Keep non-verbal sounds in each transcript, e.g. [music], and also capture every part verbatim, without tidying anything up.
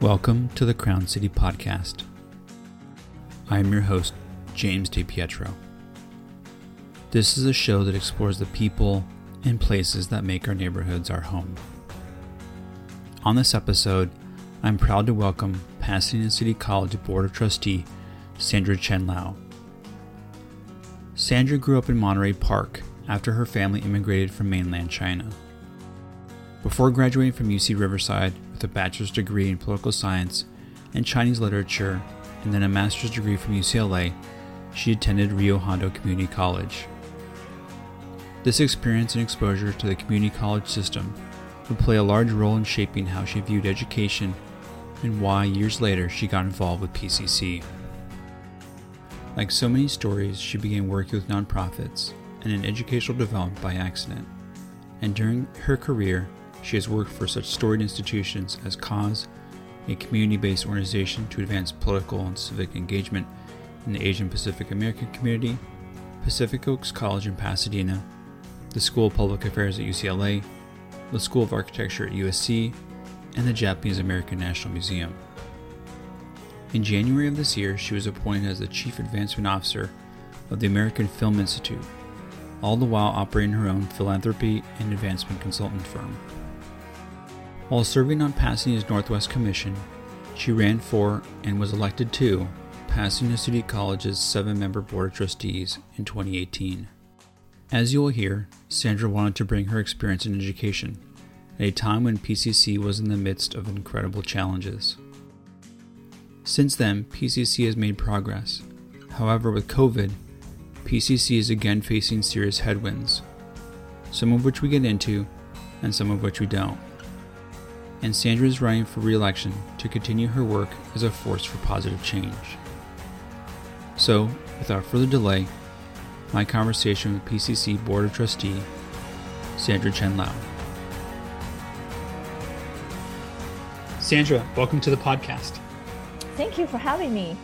Welcome to the Crown City Podcast. I am your host, James DePietro. This is a show that explores the people and places that make our neighborhoods our home. On this episode, I'm proud to welcome Pasadena City College Board of Trustees, Sandra Chen Lau. Sandra grew up in Monterey Park after her family immigrated from mainland China. Before graduating from U C Riverside with a bachelor's degree in political science and Chinese literature, and then a master's degree from U C L A, she attended Rio Hondo Community College. This experience and exposure to the community college system would play a large role in shaping how she viewed education and why, years later, she got involved with P C C. Like so many stories, she began working with nonprofits and in educational development by accident, and during her career, she has worked for such storied institutions as CAUSE, a community-based organization to advance political and civic engagement in the Asian Pacific American community, Pacific Oaks College in Pasadena, the School of Public Affairs at U C L A, the School of Architecture at U S C, and the Japanese American National Museum. In January of this year, she was appointed as the Chief Advancement Officer of the American Film Institute, all the while operating her own philanthropy and advancement consultant firm. While serving on Pasadena's Northwest Commission, she ran for and was elected to Pasadena City College's seven-member Board of Trustees in twenty eighteen. As you will hear, Sandra wanted to bring her experience in education at a time when P C C was in the midst of incredible challenges. Since then, P C C has made progress. However, with COVID, P C C is again facing serious headwinds, some of which we get into and some of which we don't. And Sandra is running for re-election to continue her work as a force for positive change. So, without further delay, my conversation with P C C Board of Trustees, Sandra Chen Lau. Sandra, welcome to the podcast. Thank you for having me.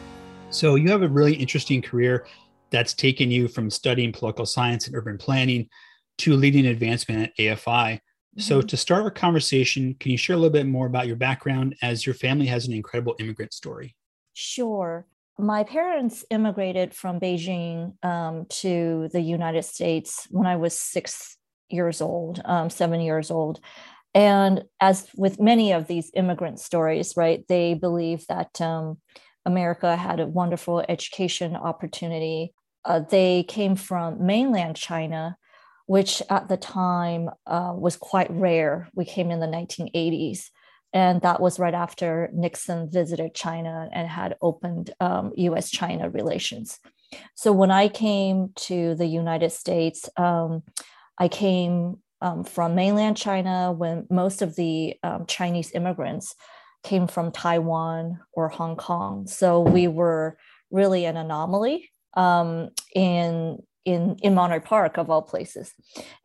So you have a really interesting career that's taken you from studying political science and urban planning to leading advancement at A F I. So to start our conversation, can you share a little bit more about your background, as your family has an incredible immigrant story? Sure. My parents immigrated from Beijing um, to the United States when I was six years old, um, seven years old. And as with many of these immigrant stories, right, they believe that um, America had a wonderful education opportunity. Uh, they came from mainland China, which at the time uh, was quite rare. We came in the nineteen eighties, and that was right after Nixon visited China and had opened um, U S China relations. So when I came to the United States, um, I came um, from mainland China when most of the um, Chinese immigrants came from Taiwan or Hong Kong. So we were really an anomaly um, in in in Monterey Park, of all places.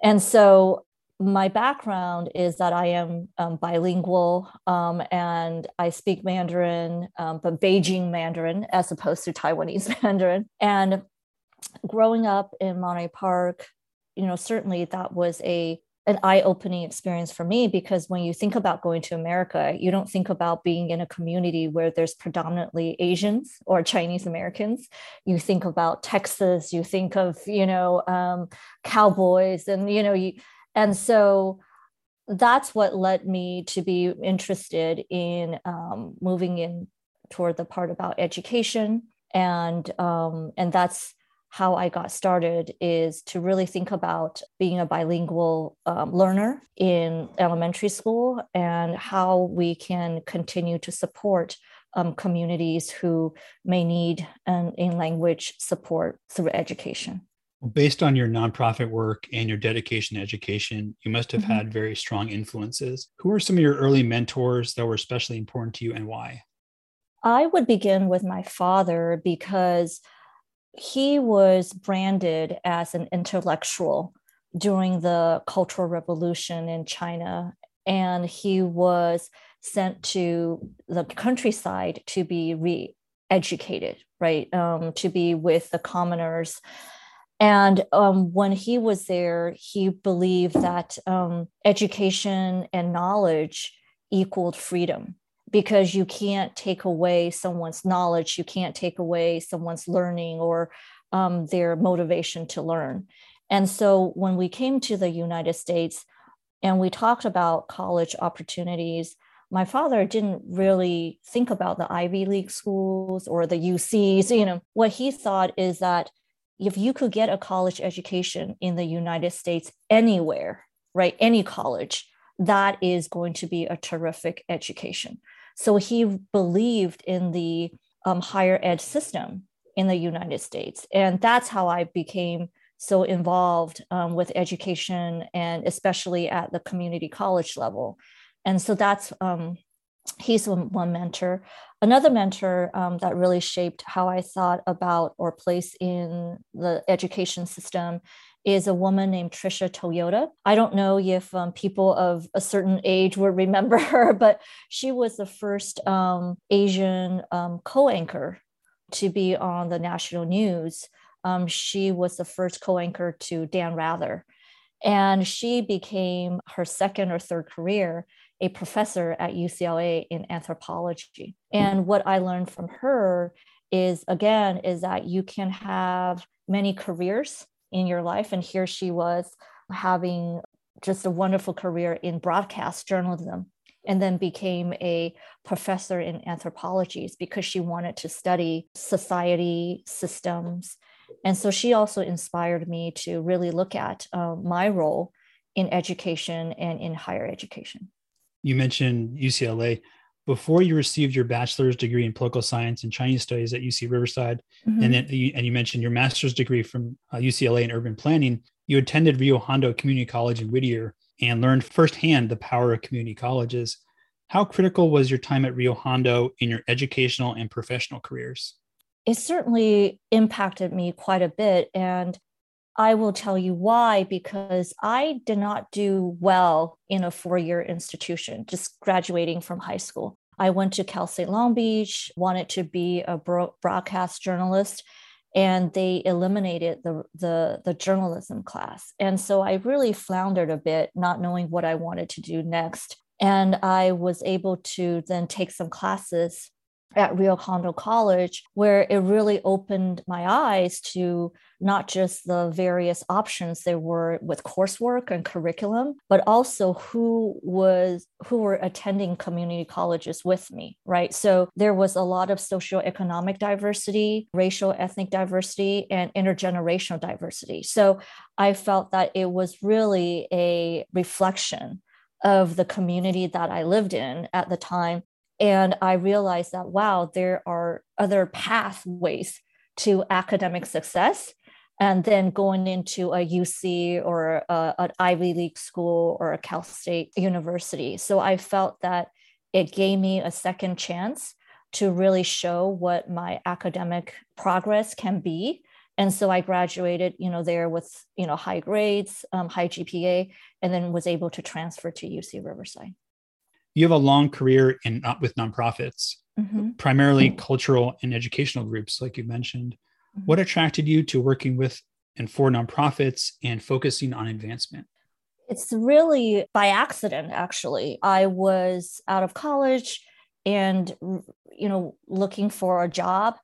And so my background is that I am um, bilingual um, and I speak Mandarin, um, but Beijing Mandarin as opposed to Taiwanese Mandarin. And growing up in Monterey Park, you know, certainly that was a an eye-opening experience for me, because when you think about going to America, you don't think about being in a community where there's predominantly Asians or Chinese Americans. You think about Texas, you think of, you know, um, cowboys and, you know, you, and so that's what led me to be interested in um, moving in toward the part about education. And, um, and that's how I got started, is to really think about being a bilingual um, learner in elementary school and how we can continue to support um, communities who may need an in-language support through education. Based on your nonprofit work and your dedication to education, you must have mm-hmm. had very strong influences. Who are some of your early mentors that were especially important to you, and why? I would begin with my father, because he was branded as an intellectual during the Cultural Revolution in China, and he was sent to the countryside to be re-educated, right, um, to be with the commoners. And um, when he was there, he believed that um, education and knowledge equaled freedom, because you can't take away someone's knowledge, you can't take away someone's learning or um, their motivation to learn. And so when we came to the United States and we talked about college opportunities, my father didn't really think about the Ivy League schools or the U Cs. You know, what he thought is that if you could get a college education in the United States anywhere, right, any college, that is going to be a terrific education. So he believed in the um, higher ed system in the United States. And that's how I became so involved um, with education, and especially at the community college level. And so that's, um, he's one mentor. Another mentor um, that really shaped how I thought about or place in the education system is a woman named Trisha Toyota. I don't know if um, people of a certain age would remember her, but she was the first um, Asian um, co-anchor to be on the national news. Um, she was the first co-anchor to Dan Rather. And she became, her second or third career, a professor at U C L A in anthropology. And what I learned from her is, again, is that you can have many careers in your life. And here she was having just a wonderful career in broadcast journalism, and then became a professor in anthropology because she wanted to study society, systems. And so she also inspired me to really look at uh, my role in education and in higher education. You mentioned U C L A. Before you received your bachelor's degree in political science and Chinese studies at U C Riverside, mm-hmm. and then you, and you mentioned your master's degree from uh, U C L A in urban planning, you attended Rio Hondo Community College in Whittier and learned firsthand the power of community colleges. How critical was your time at Rio Hondo in your educational and professional careers? It certainly impacted me quite a bit. And I will tell you why, because I did not do well in a four-year institution, just graduating from high school. I went to Cal State Long Beach, wanted to be a bro- broadcast journalist, and they eliminated the, the, the journalism class. And so I really floundered a bit, not knowing what I wanted to do next. And I was able to then take some classes at Rio Hondo College, where it really opened my eyes to not just the various options there were with coursework and curriculum, but also who was who were attending community colleges with me, right? So there was a lot of socioeconomic diversity, racial, ethnic diversity, and intergenerational diversity. So I felt that it was really a reflection of the community that I lived in at the time. And I realized that, wow, there are other pathways to academic success. And then going into a U C or a, an Ivy League school or a Cal State University. So I felt that it gave me a second chance to really show what my academic progress can be. And so I graduated, you know, there with, you know, high grades, um, high G P A, and then was able to transfer to U C Riverside. You have a long career in with nonprofits, mm-hmm. primarily mm-hmm. cultural and educational groups, like you mentioned. Mm-hmm. What attracted you to working with and for nonprofits and focusing on advancement? It's really by accident, actually. I was out of college and, you know, looking for a job.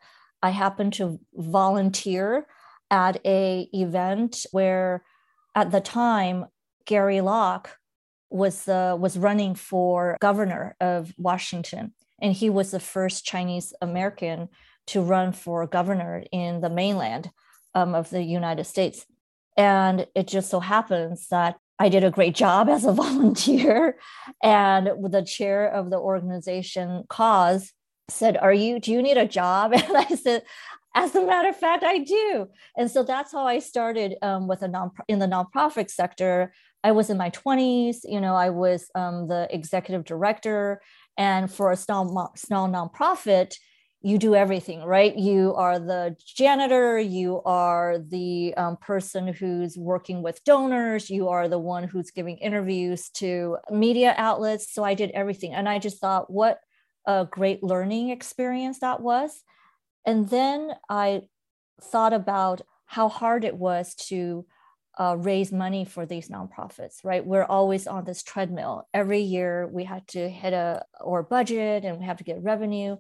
I happened to volunteer at an event where, at the time, Gary Locke was uh, was running for governor of Washington. And he was the first Chinese American to run for governor in the mainland um, of the United States. And it just so happens that I did a great job as a volunteer. And the chair of the organization, CAUSE, said, "Are you, do you need a job?" And I said, "As a matter of fact, I do." And so that's how I started um, with a non in the nonprofit sector. I was in my twenties, you know, I was um, the executive director. And for a small, small nonprofit, you do everything, right? You are the janitor, you are the um, person who's working with donors, you are the one who's giving interviews to media outlets. So I did everything. And I just thought, what a great learning experience that was. And then I thought about how hard it was to uh, raise money for these nonprofits, right? We're always on this treadmill. Every year we had to hit a or budget and we have to get revenue.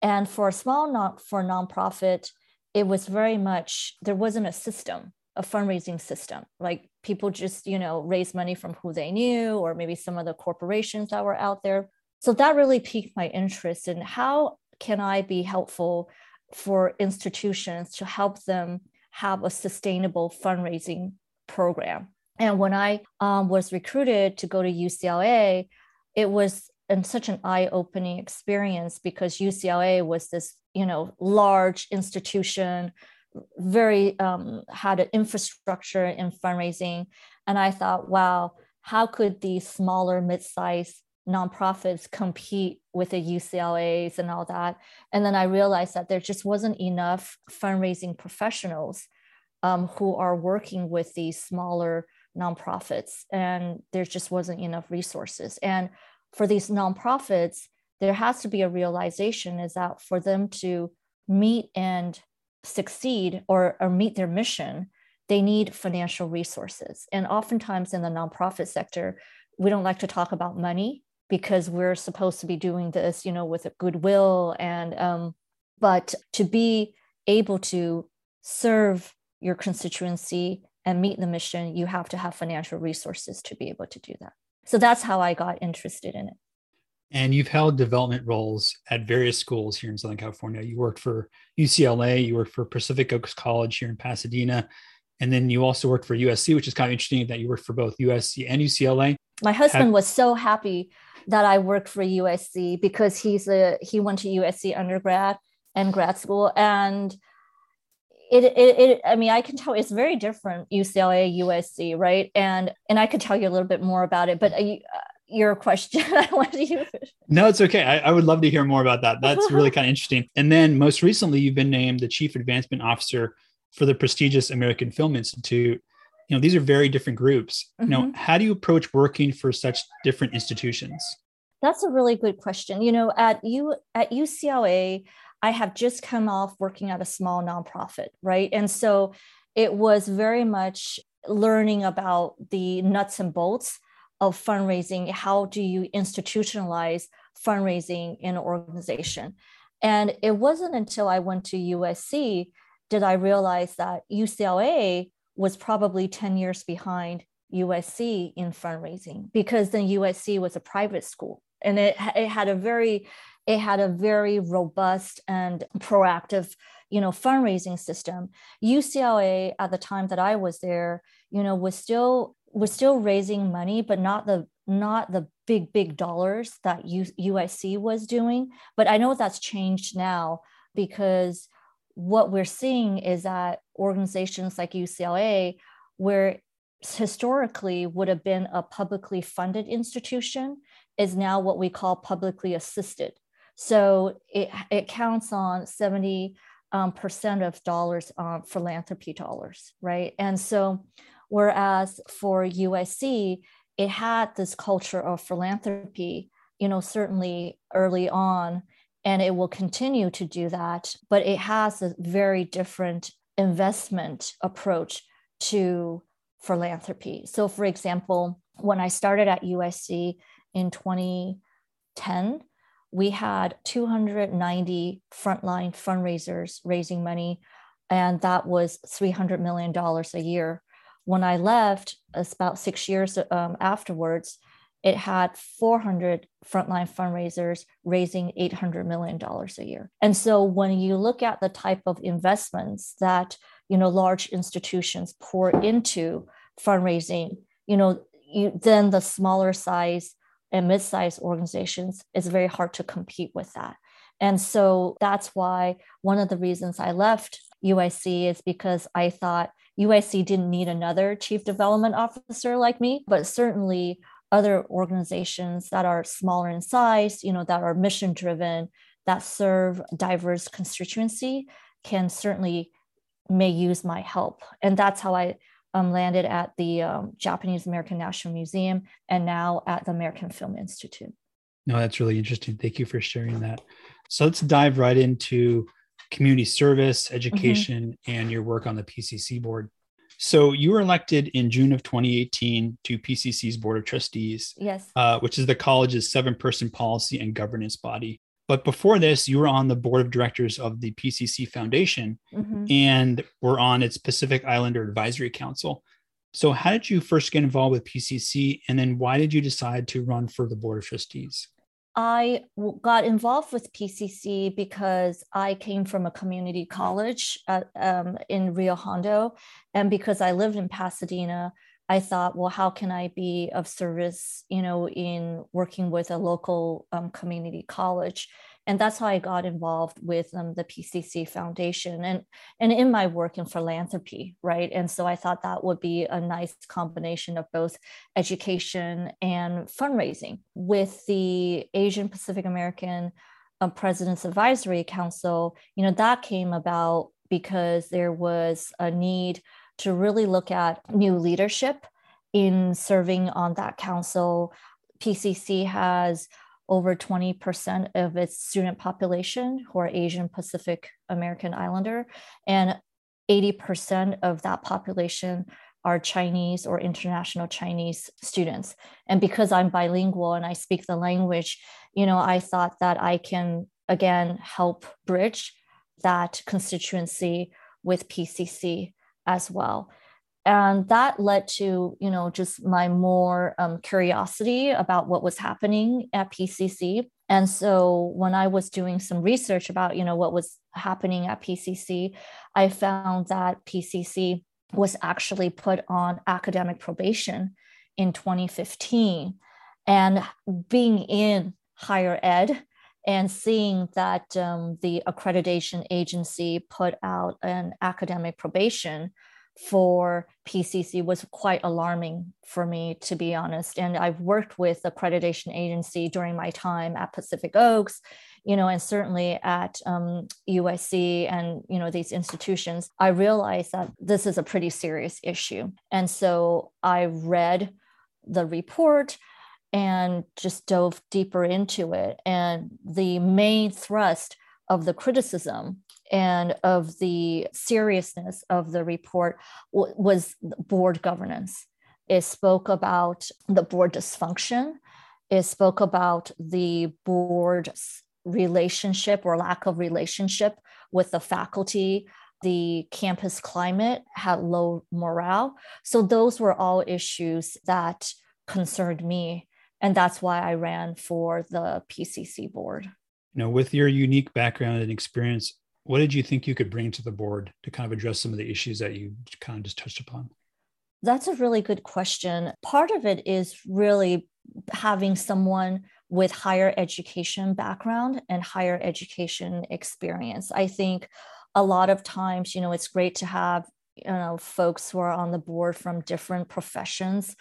And for a small non for nonprofit, it was very much, there wasn't a system, a fundraising system. Like people just, you know, raised money from who they knew or maybe some of the corporations that were out there. So that really piqued my interest in how can I be helpful for institutions to help them have a sustainable fundraising program. And when I um, was recruited to go to U C L A, it was in such an eye-opening experience because U C L A was this, you know, large institution, very um, had an infrastructure in fundraising. And I thought, wow, how could these smaller mid-sized nonprofits compete with the U C L As and all that? And then I realized that there just wasn't enough fundraising professionals um, who are working with these smaller nonprofits, and there just wasn't enough resources. And for these nonprofits, there has to be a realization is that for them to meet and succeed or, or meet their mission, they need financial resources. And oftentimes in the nonprofit sector, we don't like to talk about money because we're supposed to be doing this, you know, with a goodwill. And, um, but to be able to serve your constituency and meet the mission, you have to have financial resources to be able to do that. So that's how I got interested in it. And you've held development roles at various schools here in Southern California. You worked for U C L A, you worked for Pacific Oaks College here in Pasadena, and then you also worked for U S C, which is kind of interesting that you worked for both U S C and U C L A. My husband was so happy that I worked for U S C because he's a he went to U S C undergrad and grad school, and it it, it I mean I can tell it's very different U C L A U S C, right? And and I could tell you a little bit more about it, but uh, your question I wanted you. No, it's okay. I, I would love to hear more about that. That's really kind of interesting. And then most recently, you've been named the Chief Advancement Officer for the prestigious American Film Institute. You know, these are very different groups. Mm-hmm. Now, how do you approach working for such different institutions? That's a really good question. You know, at U at U C L A, I have just come off working at a small nonprofit, right? And so it was very much learning about the nuts and bolts of fundraising. How do you institutionalize fundraising in an organization? And it wasn't until I went to U S C did I realize that U C L A was probably ten years behind U S C in fundraising, because then U S C was a private school and it, it had a very, it had a very robust and proactive, you know, fundraising system. U C L A at the time that I was there, you know, was still, was still raising money, but not the, not the big, big dollars that U S C was doing. But I know that's changed now, because what we're seeing is that organizations like U C L A, where historically would have been a publicly funded institution, is now what we call publicly assisted. So it, it counts on seventy percent um, percent of dollars on philanthropy dollars, right? And so, whereas for U S C, it had this culture of philanthropy, you know, certainly early on, and it will continue to do that, but it has a very different investment approach to philanthropy. So for example, when I started at U S C in twenty ten, we had two hundred ninety frontline fundraisers raising money, and that was three hundred million dollars a year. When I left, it's about six years um, afterwards, it had four hundred frontline fundraisers raising eight hundred million dollars a year. And so when you look at the type of investments that, you know, large institutions pour into fundraising, you know, you, then the smaller size and mid-sized organizations, it's very hard to compete with that. And so that's why one of the reasons I left U S C is because I thought U S C didn't need another chief development officer like me, but certainly other organizations that are smaller in size, you know, that are mission driven, that serve diverse constituency, can certainly may use my help. And that's how I um, landed at the um, Japanese American National Museum and now at the American Film Institute. No, that's really interesting. Thank you for sharing that. So let's dive right into community service, education, mm-hmm. and your work on the P C C board. So you were elected in June of twenty eighteen to P C C's Board of Trustees, yes, uh, which is the college's seven-person policy and governance body. But before this, you were on the board of directors of the P C C Foundation mm-hmm. and were on its Pacific Islander Advisory Council. So how did you first get involved with P C C, and then why did you decide to run for the Board of Trustees? I got involved with P C C because I came from a community college at, um, in Rio Hondo, and because I lived in Pasadena, I thought, well, how can I be of service, you know, in working with a local um, community college? And that's how I got involved with um, the P C C Foundation and, and in my work in philanthropy, right? And so I thought that would be a nice combination of both education and fundraising. With the Asian Pacific American um, President's Advisory Council, you know, that came about because there was a need to really look at new leadership in serving on that council. P C C has over twenty percent of its student population who are Asian Pacific American Islander, and eighty percent of that population are Chinese or international Chinese students. And because I'm bilingual and I speak the language, you know, I thought that I can, again, help bridge that constituency with P C C as well. And that led to, you know, just my more um, curiosity about what was happening at P C C. And so when I was doing some research about, you know, what was happening at P C C, I found that P C C was actually put on academic probation in twenty fifteen. And being in higher ed and seeing that um, the accreditation agency put out an academic probation for P C C was quite alarming for me, to be honest. And I've worked with the accreditation agency during my time at Pacific Oaks, you know, and certainly at um, U S C and, you know, these institutions. I realized that this is a pretty serious issue. And so I read the report and just dove deeper into it. And the main thrust of the criticism and of the seriousness of the report w- was board governance. It spoke about the board dysfunction. It spoke about the board's relationship or lack of relationship with the faculty. The campus climate had low morale. So those were all issues that concerned me. And that's why I ran for the P C C board. You know, with your unique background and experience, what did you think you could bring to the board to kind of address some of the issues that you kind of just touched upon? That's a really good question. Part of it is really having someone with higher education background and higher education experience. I think a lot of times, you know, it's great to have, you know, folks who are on the board from different professions.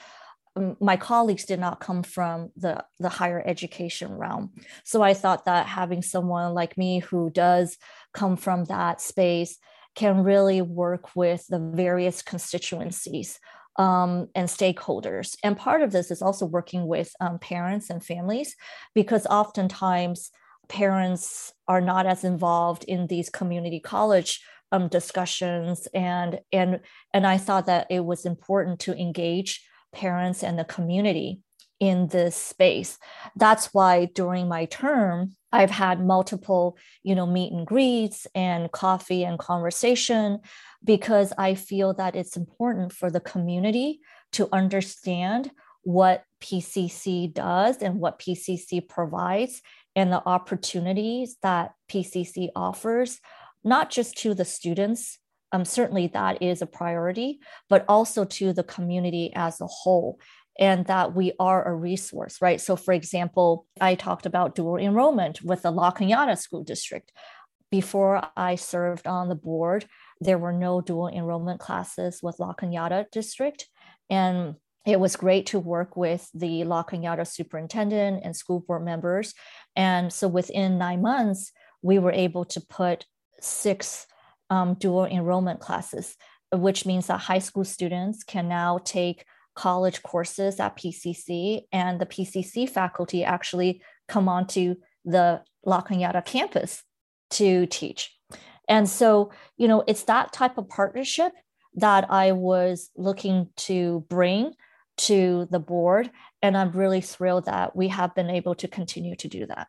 My colleagues did not come from the, the higher education realm. So I thought that having someone like me who does come from that space can really work with the various constituencies um, and stakeholders. And part of this is also working with um, parents and families, because oftentimes parents are not as involved in these community college um, discussions. And, and, and I thought that it was important to engage parents and the community in this space. That's why during my term, I've had multiple, you know, meet and greets and coffee and conversation, because I feel that it's important for the community to understand what P C C does and what P C C provides and the opportunities that P C C offers, not just to the students. Um, certainly that is a priority, but also to the community as a whole, and that we are a resource, right? So for example, I talked about dual enrollment with the La Cañada School District. Before I served on the board, there were no dual enrollment classes with La Cañada District. And it was great to work with the La Cañada superintendent and school board members. And so within nine months, we were able to put six Um, dual enrollment classes, which means that high school students can now take college courses at P C C, and the P C C faculty actually come onto the La Cañada campus to teach. And so, you know, it's that type of partnership that I was looking to bring to the board. And I'm really thrilled that we have been able to continue to do that.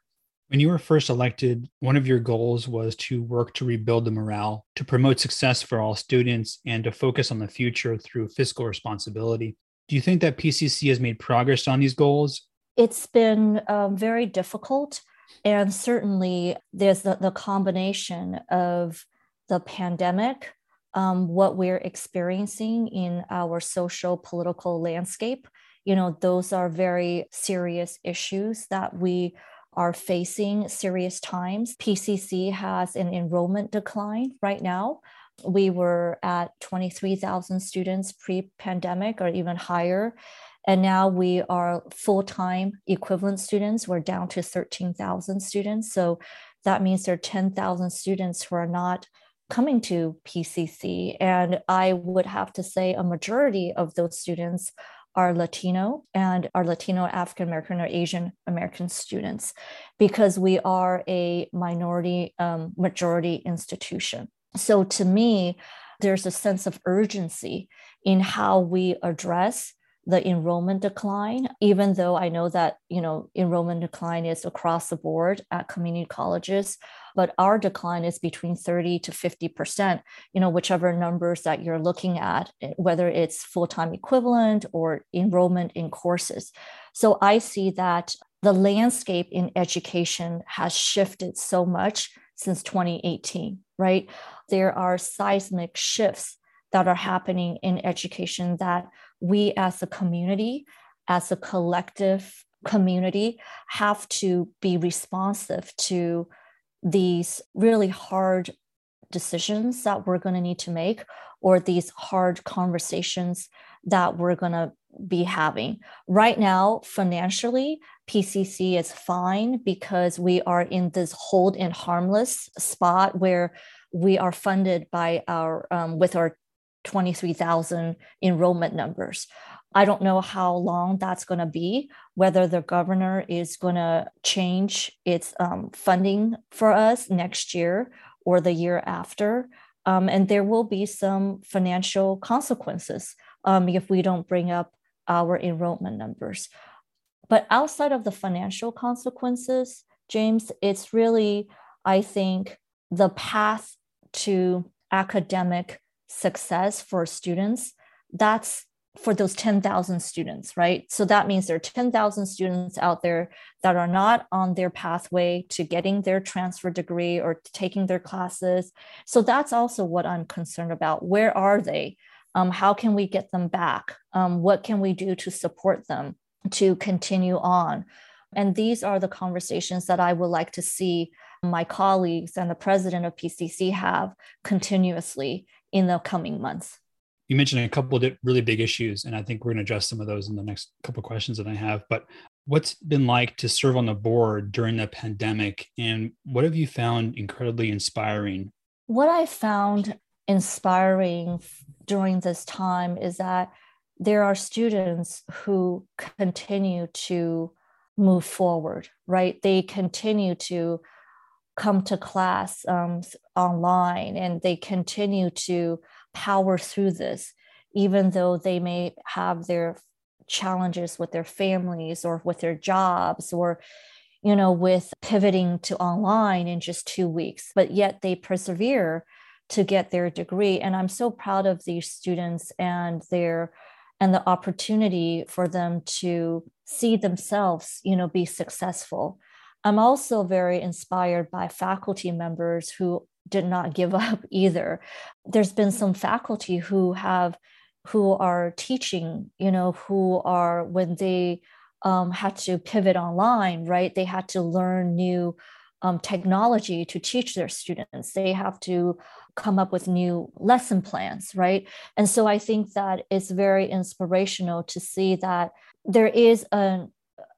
When you were first elected, one of your goals was to work to rebuild the morale, to promote success for all students, and to focus on the future through fiscal responsibility. Do you think that P C C has made progress on these goals? It's been um, very difficult. And certainly there's the, the combination of the pandemic, um, what we're experiencing in our social political landscape. You know, those are very serious issues that we are facing, serious times. P C C has an enrollment decline right now. We were at twenty-three thousand students pre-pandemic or even higher. And now we are full-time equivalent students. We're down to thirteen thousand students. So that means there are ten thousand students who are not coming to P C C. And I would have to say a majority of those students are Latino and are Latino, African-American, or Asian-American students, because we are a minority um, majority institution. So to me, there's a sense of urgency in how we address the enrollment decline, even though I know that, you know, enrollment decline is across the board at community colleges, but our decline is between thirty to fifty percent, you know, whichever numbers that you're looking at, whether it's full-time equivalent or enrollment in courses. So I see that the landscape in education has shifted so much since twenty eighteen, right? There are seismic shifts that are happening in education that we as a community, as a collective community, have to be responsive to these really hard decisions that we're going to need to make, or these hard conversations that we're going to be having. Right now, financially, P C C is fine because we are in this hold and harmless spot where we are funded by our um, with our twenty-three thousand enrollment numbers. I don't know how long that's going to be, whether the governor is going to change its um, funding for us next year or the year after. Um, and there will be some financial consequences um, if we don't bring up our enrollment numbers. But outside of the financial consequences, James, it's really, I think, the path to academic success for students, that's for those ten thousand students, right? So that means there are ten thousand students out there that are not on their pathway to getting their transfer degree or taking their classes. So that's also what I'm concerned about. Where are they? Um, how can we get them back? Um, what can we do to support them to continue on? And these are the conversations that I would like to see my colleagues and the president of P C C have continuously in the coming months. You mentioned a couple of really big issues, and I think we're going to address some of those in the next couple of questions that I have. But what's been like to serve on the board during the pandemic, and what have you found incredibly inspiring? What I found inspiring during this time is that there are students who continue to move forward, right? They continue to come to class um, online, and they continue to power through this, even though they may have their challenges with their families or with their jobs or, you know, with pivoting to online in just two weeks, but yet they persevere to get their degree. And I'm so proud of these students and their and the opportunity for them to see themselves, you know, be successful. I'm also very inspired by faculty members who did not give up either. There's been some faculty who have, who are teaching, you know, who are, when they um, had to pivot online, right? They had to learn new um, technology to teach their students. They have to come up with new lesson plans, right? And so I think that it's very inspirational to see that there is an,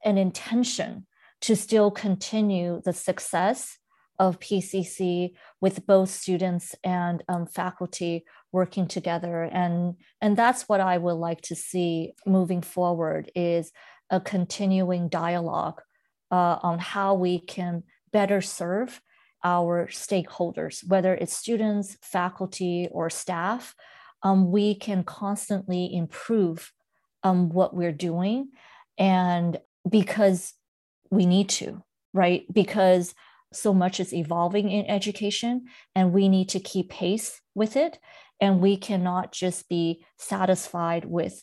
an intention to still continue the success of P C C with both students and um, faculty working together. And, and that's what I would like to see moving forward, is a continuing dialogue uh, on how we can better serve our stakeholders, whether it's students, faculty, or staff, um, we can constantly improve um, what we're doing, and because we need to, right? Because so much is evolving in education and we need to keep pace with it. And we cannot just be satisfied with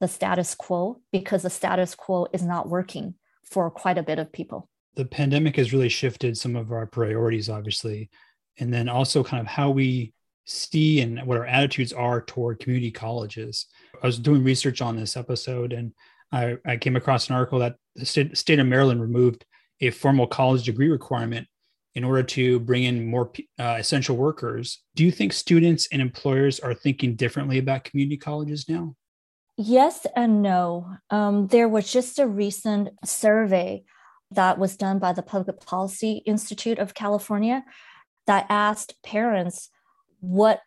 the status quo, because the status quo is not working for quite a bit of people. The pandemic has really shifted some of our priorities, obviously, and then also kind of how we see and what our attitudes are toward community colleges. I was doing research on this episode, and I, I came across an article that the state, state of Maryland removed a formal college degree requirement in order to bring in more uh, essential workers. Do you think students and employers are thinking differently about community colleges now? Yes and no. Um, there was just a recent survey that was done by the Public Policy Institute of California that asked parents what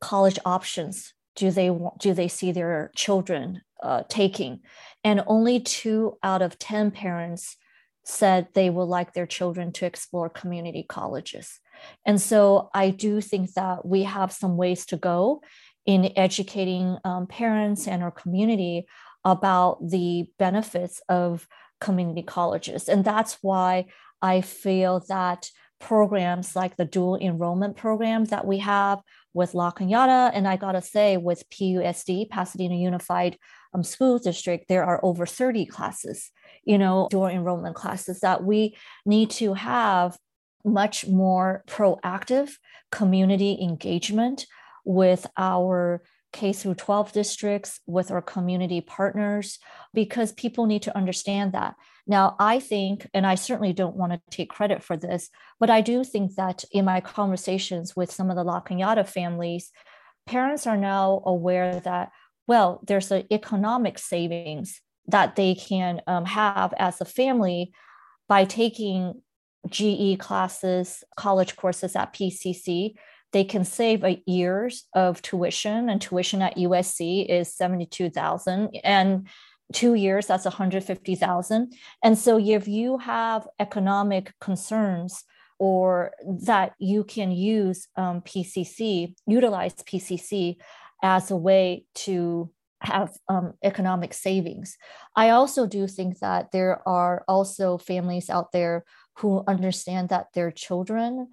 college options do they want, do they see their children uh, taking, and only two out of ten parents said they would like their children to explore community colleges. And so I do think that we have some ways to go in educating um, parents and our community about the benefits of community colleges. And that's why I feel that programs like the dual enrollment program that we have with La Cañada, and I gotta say with P U S D, Pasadena Unified um, School District, there are over thirty classes, you know, dual enrollment classes, that we need to have much more proactive community engagement with our K through twelve districts, with our community partners, because people need to understand that. Now, I think, and I certainly don't want to take credit for this, but I do think that in my conversations with some of the La Cañada families, parents are now aware that, well, there's an economic savings that they can um, have as a family by taking G E classes, college courses at P C C. They can save a year's of tuition, and tuition at U S C is seventy-two thousand dollars, and two years, that's one hundred fifty thousand dollars. And so if you have economic concerns, or that you can use um, P C C, utilize P C C as a way to have um, economic savings. I also do think that there are also families out there who understand that their children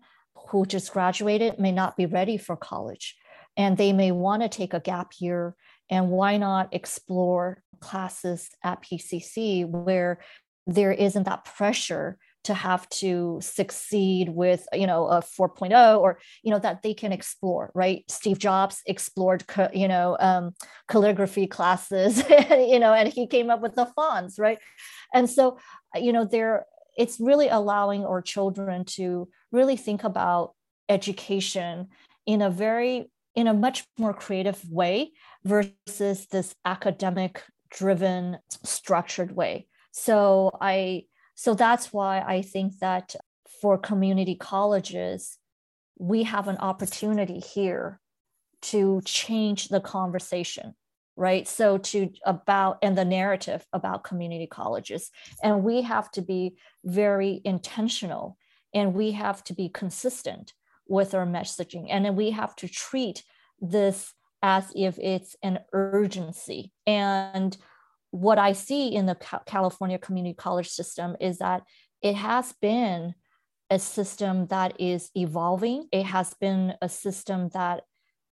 who just graduated may not be ready for college, and they may want to take a gap year. And why not explore classes at P C C where there isn't that pressure to have to succeed with, you know, a four point oh, or, you know, that they can explore, right? Steve Jobs explored, you know, um, calligraphy classes, you know, and he came up with the fonts, right? And so, you know, there, it's really allowing our children to really think about education in a very, in a much more creative way versus this academic driven, structured way. So I, so that's why I think that for community colleges, we have an opportunity here to change the conversation, right? So to about, and the narrative about community colleges, and we have to be very intentional, and we have to be consistent with our messaging. And then we have to treat this as if it's an urgency. And what I see in the California community college system is that it has been a system that is evolving. It has been a system that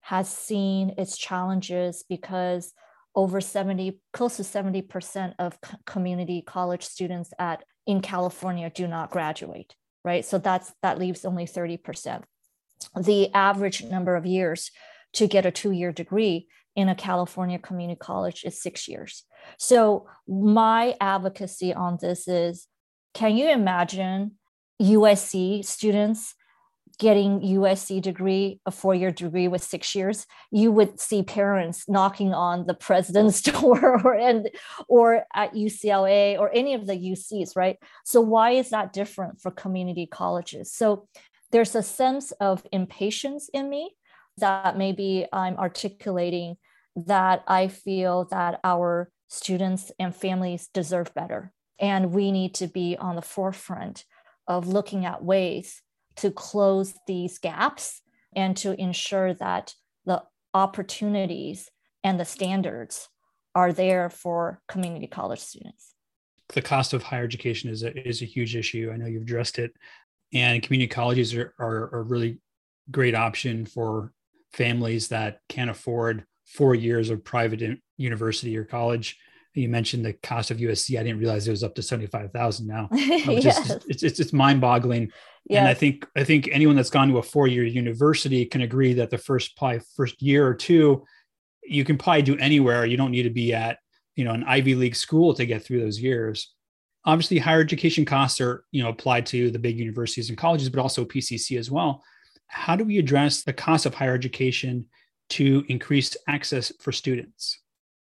has seen its challenges, because over seventy, close to seventy percent of community college students at in California do not graduate, right? So that's that leaves only thirty percent. The average number of years to get a two-year degree in a California community college is six years. So my advocacy on this is, can you imagine U S C students getting U S C degree, a four-year degree with six years? You would see parents knocking on the president's door, or, and, or at U C L A or any of the U Cs, right? So why is that different for community colleges? So there's a sense of impatience in me that maybe I'm articulating, that I feel that our students and families deserve better. And we need to be on the forefront of looking at ways to close these gaps and to ensure that the opportunities and the standards are there for community college students. The cost of higher education is a, is a huge issue. I know you've addressed it. And community colleges are, are a really great option for families that can't afford four years of private university or college. You mentioned the cost of U S C. I didn't realize it was up to seventy-five thousand dollars now. Yes. Just, it's, it's, it's mind-boggling. Yes. And I think I think anyone that's gone to a four-year university can agree that the first probably first year or two, you can probably do anywhere. You don't need to be at, you know, an Ivy League school to get through those years. Obviously, higher education costs are, you know, applied to the big universities and colleges, but also P C C as well. How do we address the cost of higher education to increase access for students?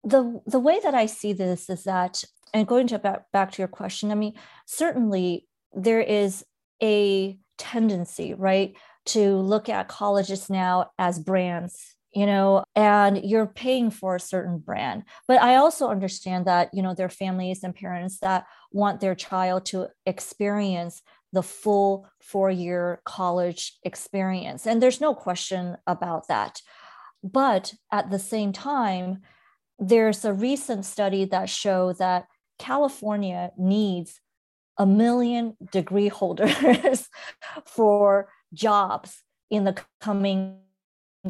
The the way that I see this is that, and going to back, back to your question, I mean, certainly there is a tendency, right, to look at colleges now as brands, you know, and you're paying for a certain brand. But I also understand that, you know, there are families and parents that want their child to experience the full four-year college experience. And there's no question about that. But at the same time, there's a recent study that showed that California needs a million degree holders for jobs in the coming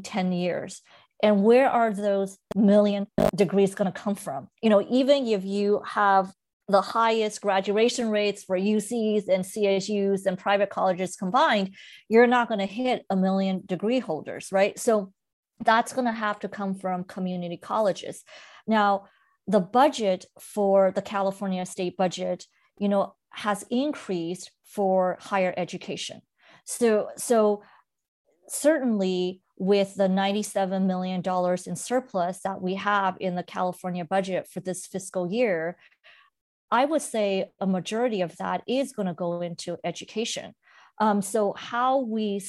ten years. And where are those million degrees going to come from? You know, even if you have the highest graduation rates for U Cs and C S Us and private colleges combined, you're not going to hit a million degree holders, right? So that's going to have to come from community colleges. Now, the budget for the California state budget, you know, has increased for higher education. So, so certainly with the ninety-seven million dollars in surplus that we have in the California budget for this fiscal year, I would say a majority of that is going to go into education. Um, so how we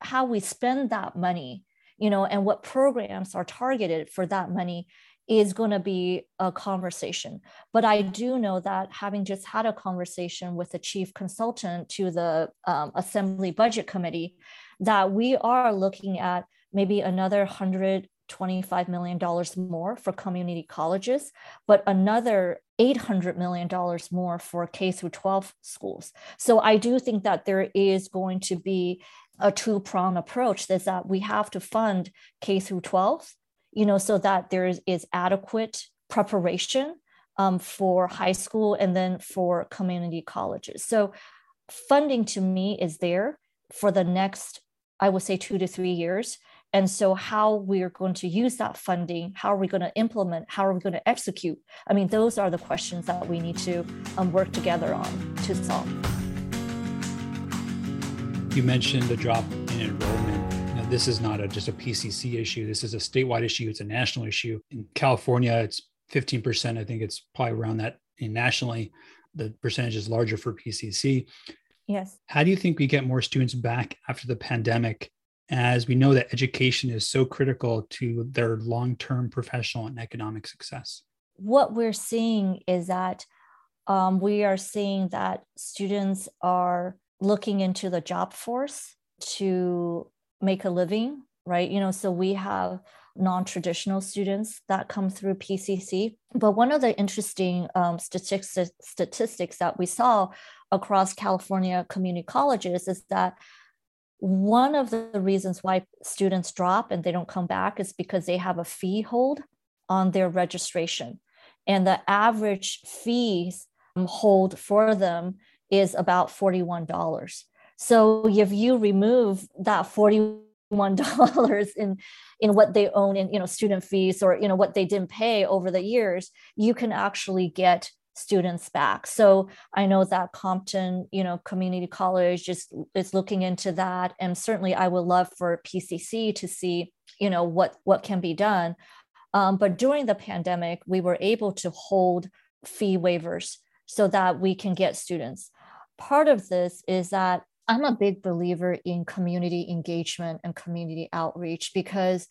how we spend that money, you know, and what programs are targeted for that money is going to be a conversation. But I do know that, having just had a conversation with the chief consultant to the um, Assembly Budget Committee, that we are looking at maybe another one hundred twenty-five million dollars more for community colleges, but another eight hundred million dollars more for K through twelve schools. So I do think that there is going to be a two-prong approach, is that we have to fund K through twelve, you know, so that there is, is adequate preparation um, for high school and then for community colleges. So funding to me is there for the next, I would say, two to three years. And so how we're going to use that funding, how are we going to implement, how are we going to execute? I mean, those are the questions that we need to um, work together on to solve. You mentioned the drop in enrollment. Now, this is not a, just a P C C issue. This is a statewide issue. It's a national issue. In California, it's fifteen percent. I think it's probably around that. And nationally, the percentage is larger for P C C. Yes. How do you think we get more students back after the pandemic, as we know that education is so critical to their long-term professional and economic success? What we're seeing is that um, we are seeing that students are looking into the job force to make a living, right? You know, so we have non-traditional students that come through P C C. But one of the interesting um, statistics, statistics that we saw across California community colleges is that one of the reasons why students drop and they don't come back is because they have a fee hold on their registration. And the average fees hold for them is about forty-one dollars. So if you remove that forty-one dollars in, in what they own in, you know, student fees, or, you know, what they didn't pay over the years, you can actually get students back. So I know that Compton, you know, Community College is, is looking into that. And certainly I would love for P C C to see, you know, what, what can be done. Um, but during the pandemic, we were able to hold fee waivers so that we can get students. Part of this is that I'm a big believer in community engagement and community outreach, because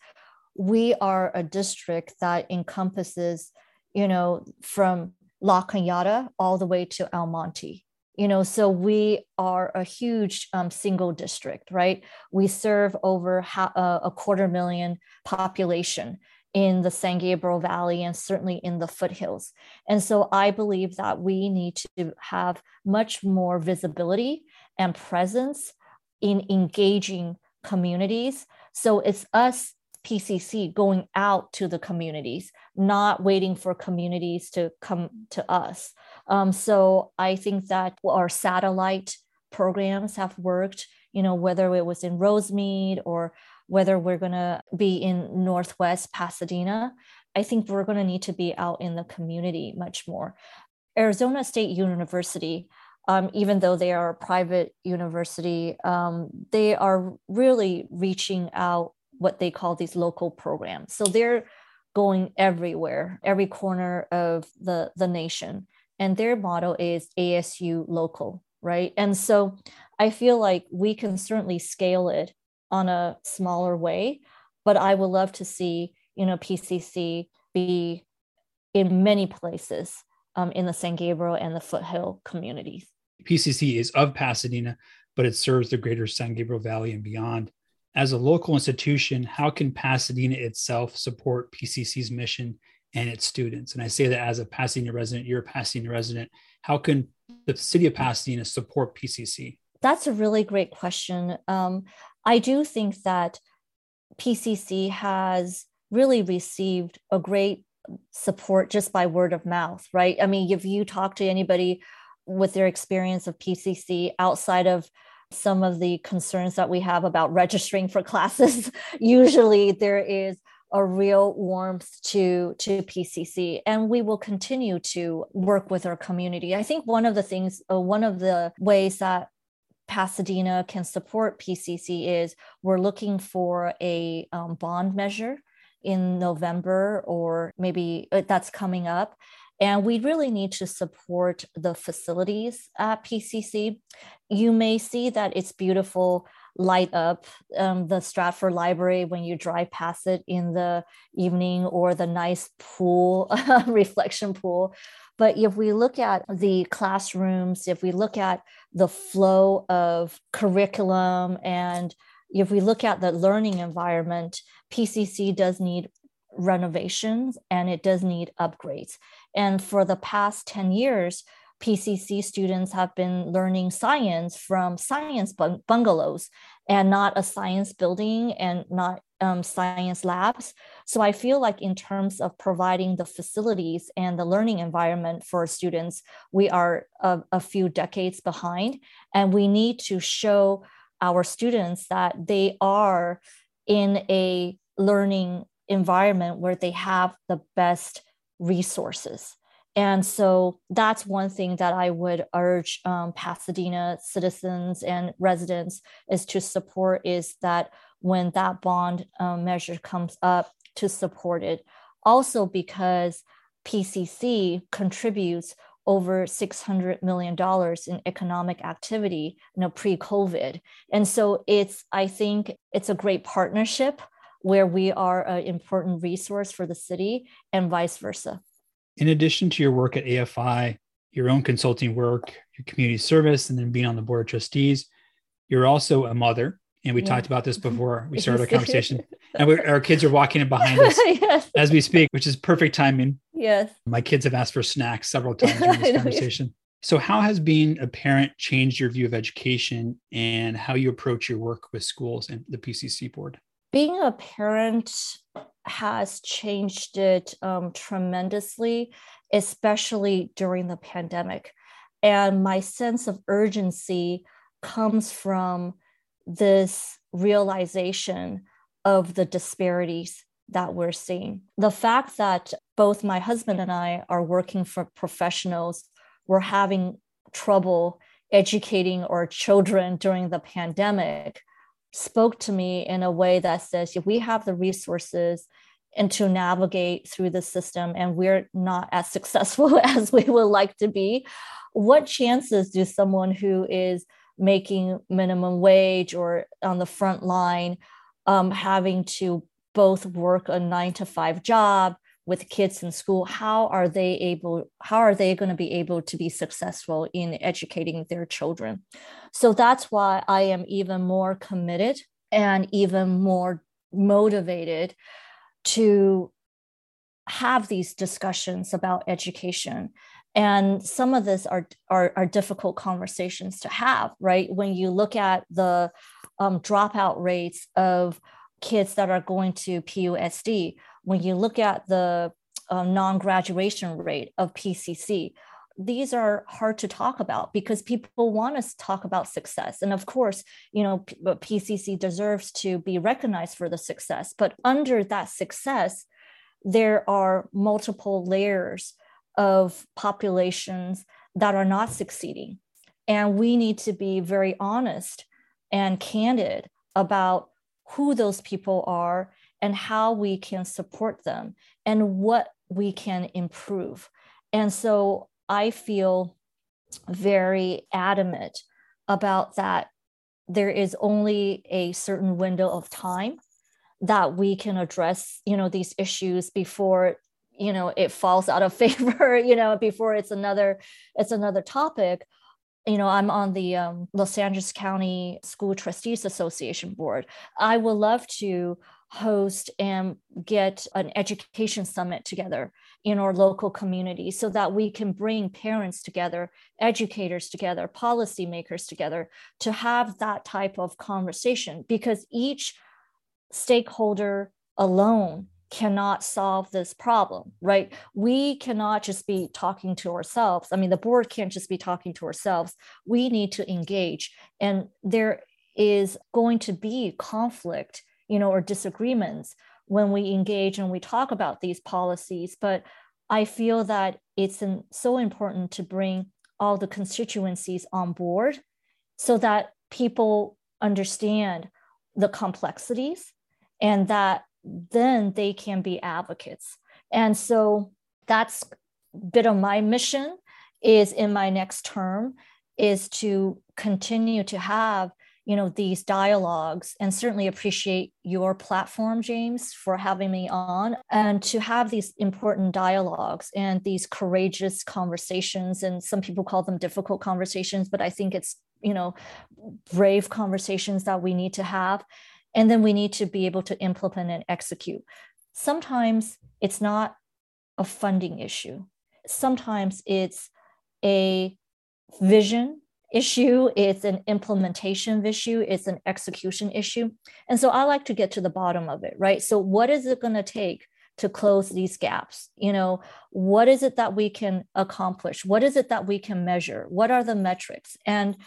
we are a district that encompasses, you know, from La Cañada all the way to El Monte, You know, so we are a huge um, single district, right? We serve over ha- uh, a quarter million population in the San Gabriel Valley and certainly in the foothills. And so I believe that we need to have much more visibility and presence in engaging communities. So it's us, P C C, going out to the communities, not waiting for communities to come to us. Um, so I think that our satellite programs have worked, you know, whether it was in Rosemead or whether we're going to be in Northwest Pasadena. I think we're going to need to be out in the community much more. Arizona State University, um, even though they are a private university, um, they are really reaching out what they call these local programs. So they're going everywhere, every corner of the, the nation. And their motto is A S U local, right? And so I feel like we can certainly scale it on a smaller way, but I would love to see, you know, P C C be in many places um, in the San Gabriel and the foothill communities. P C C is of Pasadena, but it serves the greater San Gabriel Valley and beyond. As a local institution, how can Pasadena itself support P C C's mission and its students? And I say that as a Pasadena resident, you're a Pasadena resident. How can the city of Pasadena support P C C? That's a really great question. Um, I do think that P C C has really received a great support just by word of mouth, right? I mean, if you talk to anybody with their experience of P C C outside of some of the concerns that we have about registering for classes, usually there is a real warmth to, to P C C, and we will continue to work with our community. I think one of the things, uh, one of the ways that Pasadena can support P C C is we're looking for a um, bond measure in November, or maybe that's coming up. And we really need to support the facilities at P C C. You may see that it's beautiful, light up um, the Stratford Library when you drive past it in the evening, or the nice pool, reflection pool. But if we look at the classrooms, if we look at the flow of curriculum, and if we look at the learning environment, P C C does need renovations and it does need upgrades. And for the past ten years, P C C students have been learning science from science bung- bungalows and not a science building and not um, science labs. So I feel like in terms of providing the facilities and the learning environment for students, we are a, a few decades behind, and we need to show our students that they are in a learning environment where they have the best resources. And so that's one thing that I would urge um, Pasadena citizens and residents is to support, is that when that bond um, measure comes up, to support it. Also, because P C C contributes over six hundred million dollars in economic activity, you know, pre-COVID. And so it's, I think it's a great partnership where we are an important resource for the city and vice versa. In addition to your work at A F I, your own consulting work, your community service, and then being on the board of trustees, you're also a mother. And we yeah. talked about this before we started our conversation. And we, our kids are walking in behind us yes. as we speak, which is perfect timing. Yes. My kids have asked for snacks several times during this conversation. Yes. So how has being a parent changed your view of education and how you approach your work with schools and the P C C board? Being a parent has changed it um, tremendously, especially during the pandemic. And my sense of urgency comes from this realization of the disparities that we're seeing. The fact that both my husband and I are working for professionals, we're having trouble educating our children during the pandemic, spoke to me in a way that says, if we have the resources and to navigate through the system and we're not as successful as we would like to be, what chances do someone who is making minimum wage or on the front line, um, having to both work a nine to five job, with kids in school, how are they able, how are they going to be able to be successful in educating their children? So that's why I am even more committed and even more motivated to have these discussions about education. And some of this are, are, are difficult conversations to have, right? When you look at the um, dropout rates of kids that are going to P U S D, when you look at the uh, non-graduation rate of P C C, these are hard to talk about because people want us to talk about success. And of course, you know, P- PCC deserves to be recognized for the success, but under that success, there are multiple layers of populations that are not succeeding. And we need to be very honest and candid about who those people are and how we can support them and what we can improve. And so I feel very adamant about that. There is only a certain window of time that we can address, you know, these issues before, you know, it falls out of favor, you know, before it's another, it's another topic. You know, I'm on the um, Los Angeles County School Trustees Association board. I would love to host and get an education summit together in our local community so that we can bring parents together, educators together, policymakers together to have that type of conversation, because each stakeholder alone cannot solve this problem, right? We cannot just be talking to ourselves. I mean, the board can't just be talking to ourselves. We need to engage. And there is going to be conflict, you know, or disagreements when we engage and we talk about these policies. But I feel that it's an, so important to bring all the constituencies on board so that people understand the complexities and that then they can be advocates. And so that's a bit of my mission is in my next term is to continue to have, you know, these dialogues, and certainly appreciate your platform, James, for having me on, and to have these important dialogues and these courageous conversations. And some people call them difficult conversations, but I think it's, you know, brave conversations that we need to have. And then we need to be able to implement and execute. Sometimes it's not a funding issue. Sometimes it's a vision issue. It's an implementation issue. It's an execution issue. And so I like to get to the bottom of it, right? So what is it going to take to close these gaps? You know, what is it that we can accomplish? What is it that we can measure? What are the metrics? And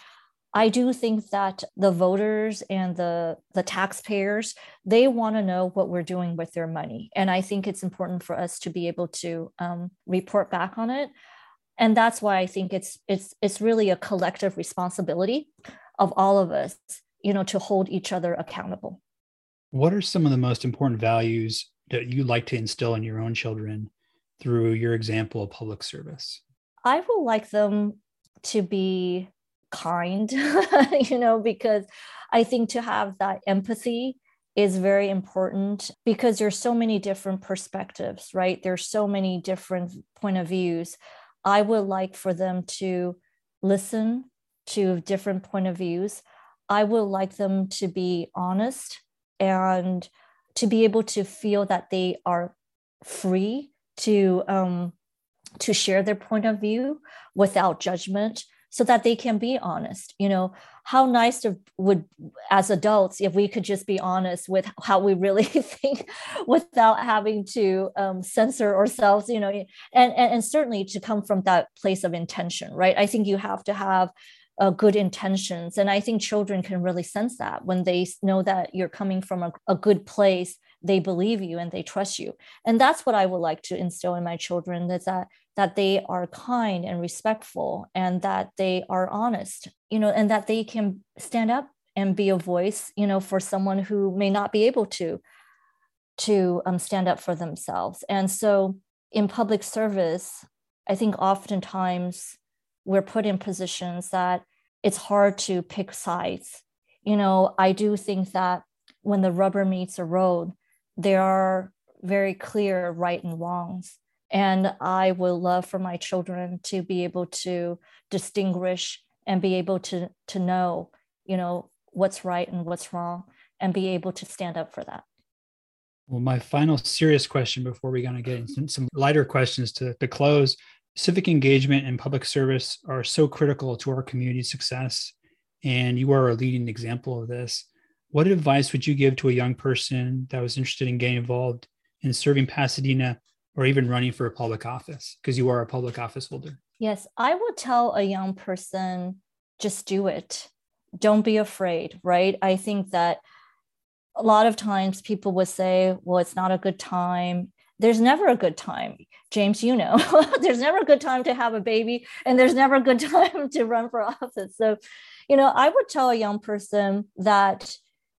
I do think that the voters and the, the taxpayers, they want to know what we're doing with their money. And I think it's important for us to be able to um, report back on it. And that's why I think it's it's it's really a collective responsibility of all of us, you know, to hold each other accountable. What are some of the most important values that you like to instill in your own children through your example of public service? I would like them to be kind, you know, because I think to have that empathy is very important, because there's so many different perspectives, right? There's so many different point of views. I would like for them to listen to different point of views. I would like them to be honest and to be able to feel that they are free to um, to share their point of view without judgment, so that they can be honest. You know, how nice to, would, as adults, if we could just be honest with how we really think without having to um, censor ourselves, you know, and, and, and certainly to come from that place of intention, right? I think you have to have uh, good intentions. And I think children can really sense that when they know that you're coming from a, a good place, they believe you and they trust you. And that's what I would like to instill in my children, is that that they are kind and respectful, and that they are honest, you know, and that they can stand up and be a voice, you know, for someone who may not be able to, to um, stand up for themselves. And so in public service, I think oftentimes we're put in positions that it's hard to pick sides. You know, I do think that when the rubber meets the road, there are very clear right and wrongs. And I would love for my children to be able to distinguish and be able to, to know, you know, what's right and what's wrong, and be able to stand up for that. Well, my final serious question before we're going to get into some lighter questions to, to close. Civic engagement and public service are so critical to our community success, and you are a leading example of this. What advice would you give to a young person that was interested in getting involved in serving Pasadena or even running for a public office, because you are a public office holder? Yes, I would tell a young person, just do it. Don't be afraid, right? I think that a lot of times people would say, well, it's not a good time. There's never a good time. James, you know, there's never a good time to have a baby, and there's never a good time to run for office. So, you know, I would tell a young person that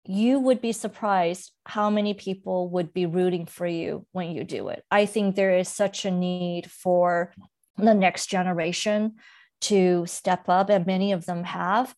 you would be surprised how many people would be rooting for you when you do it. I think there is such a need for the next generation to step up, and many of them have.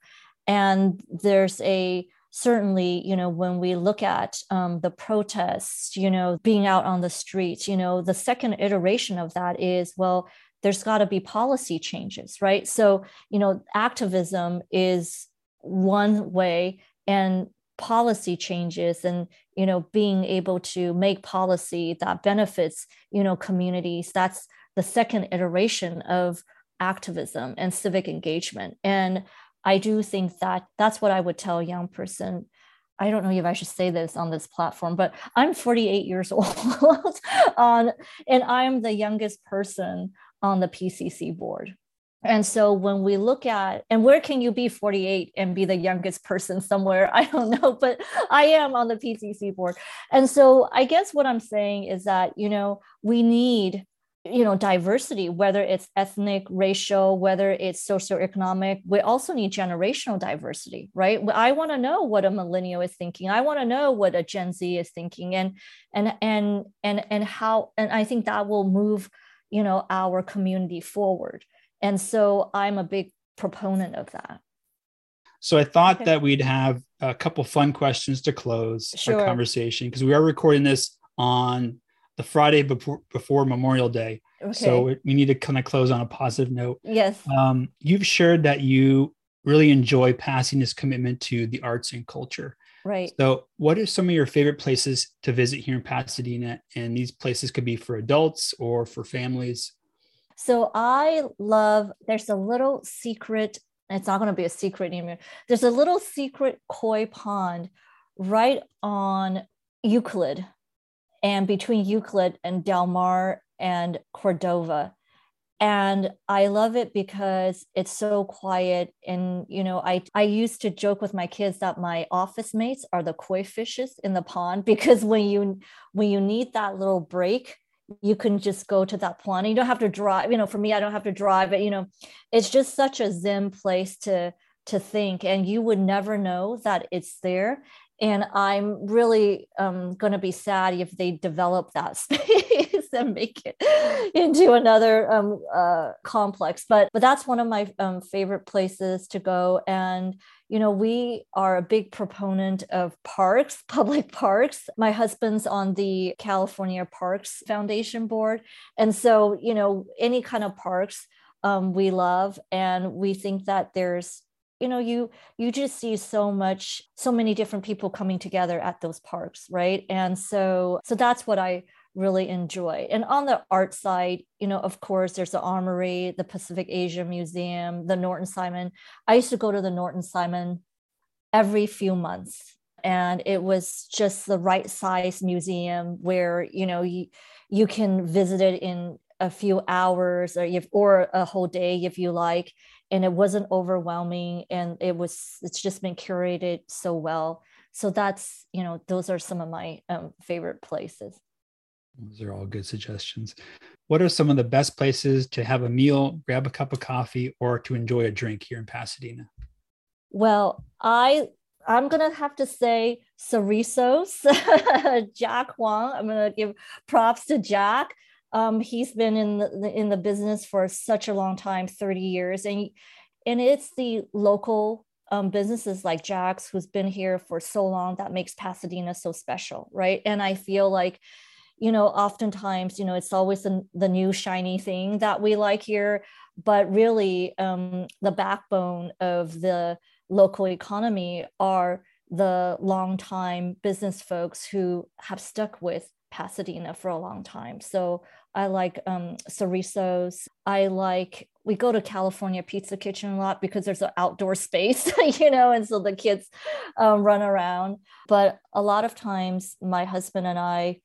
And there's a certainly, you know, when we look at um, the protests, you know, being out on the streets, you know, the second iteration of that is, well, there's got to be policy changes, right? So, you know, activism is one way, and policy changes, and, you know, being able to make policy that benefits, you know, communities. That's the second iteration of activism and civic engagement. And I do think that that's what I would tell a young person. I don't know if I should say this on this platform, but I'm forty-eight years old on, and I'm the youngest person on the P C C board. And so when we look at, and where can you be forty-eight and be the youngest person somewhere? I don't know, but I am on the P C C board. And so I guess what I'm saying is that, you know, we need, you know, diversity, whether it's ethnic, racial, whether it's socioeconomic. We also need generational diversity, right? I want to know what a millennial is thinking. I want to know what a Gen Z is thinking, and, and, and, and, and how, and I think that will move, you know, our community forward. And so I'm a big proponent of that. So I thought okay. that we'd have a couple fun questions to close sure. our conversation, because we are recording this on the Friday before, before Memorial Day. Okay. So we need to kind of close on a positive note. Yes. Um, you've shared that you really enjoy passing this commitment to the arts and culture. Right. So what are some of your favorite places to visit here in Pasadena? And these places could be for adults or for families. So I love, there's a little secret, it's not going to be a secret anymore. There's a little secret koi pond right on Euclid, and between Euclid and Del Mar and Cordova. And I love it because it's so quiet. And, you know, I, I used to joke with my kids that my office mates are the koi fishes in the pond, because when you, when you need that little break, you can just go to that pond. You don't have to drive, you know, for me, I don't have to drive, but, you know, it's just such a zen place to, to think, and you would never know that it's there. And I'm really um, going to be sad if they develop that space and make it into another um, uh, complex. But, but that's one of my um, favorite places to go. And, you know, we are a big proponent of parks, public parks. My husband's on the California Parks Foundation Board. And so, you know, any kind of parks um, we love. And we think that there's, you know, you you just see so much, so many different people coming together at those parks, right? And so, so that's what I really enjoy. And on the art side, you know, of course, there's the Armory, the Pacific Asia Museum, the Norton Simon. I used to go to the Norton Simon every few months, and it was just the right size museum where, you know, you, you can visit it in a few hours or if, or a whole day if you like. And it wasn't overwhelming, and it was, it's just been curated so well. So that's, you know, those are some of my um, favorite places. Those are all good suggestions. What are some of the best places to have a meal, grab a cup of coffee, or to enjoy a drink here in Pasadena? Well, I, I'm going to have to say Cerisos, Jack Wong. I'm going to give props to Jack. Um, he's been in the in the business for such a long time, thirty years, and and it's the local um, businesses like Jack's who's been here for so long that makes Pasadena so special, right? And I feel like, you know, oftentimes, you know, it's always the, the new shiny thing that we like here, but really um, the backbone of the local economy are the longtime business folks who have stuck with Pasadena for a long time. So I like um, Cerisos. I like, we go to California Pizza Kitchen a lot because there's an outdoor space, you know, and so the kids um, run around. But a lot of times my husband and I,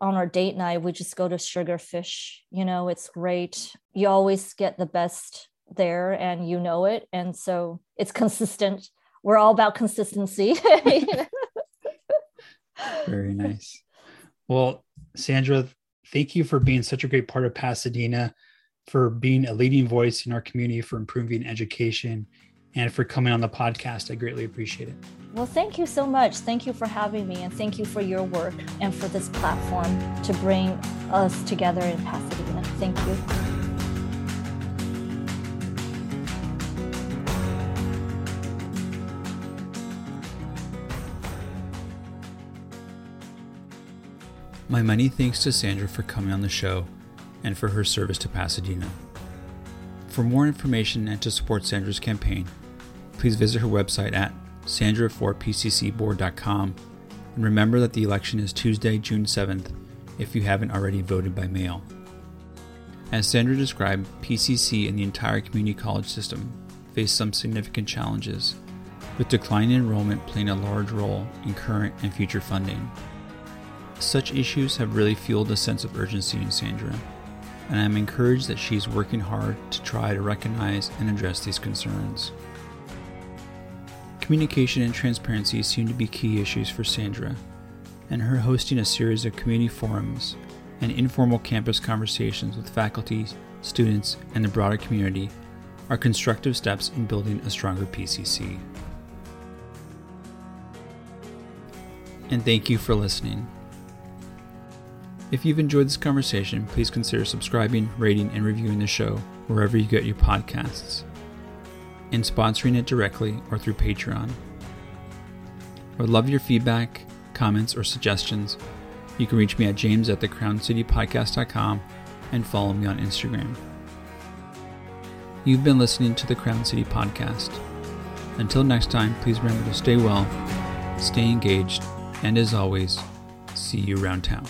on our date night, we just go to Sugarfish. You know, it's great. You always get the best there and you know it. And so it's consistent. We're all about consistency. You know? [laughs] Very nice. Well, Sandra, thank you for being such a great part of Pasadena, for being a leading voice in our community, for improving education, and for coming on the podcast. I greatly appreciate it. Well, thank you so much. Thank you for having me, and thank you for your work and for this platform to bring us together in Pasadena. Thank you. My many thanks to Sandra for coming on the show and for her service to Pasadena. For more information and to support Sandra's campaign, please visit her website at sandra for p c c board dot com, and remember that the election is Tuesday, June seventh, if you haven't already voted by mail. As Sandra described, P C C and the entire community college system face some significant challenges, with declining enrollment playing a large role in current and future funding. Such issues have really fueled a sense of urgency in Sandra, and I'm encouraged that she's working hard to try to recognize and address these concerns. Communication and transparency seem to be key issues for Sandra, and her hosting a series of community forums and informal campus conversations with faculty, students, and the broader community are constructive steps in building a stronger P C C. And thank you for listening. If you've enjoyed this conversation, please consider subscribing, rating, and reviewing the show wherever you get your podcasts, and sponsoring it directly or through Patreon. I would love your feedback, comments, or suggestions. You can reach me at James at the crown city podcast dot com and follow me on Instagram. You've been listening to The Crown City Podcast. Until next time, please remember to stay well, stay engaged, and as always, see you around town.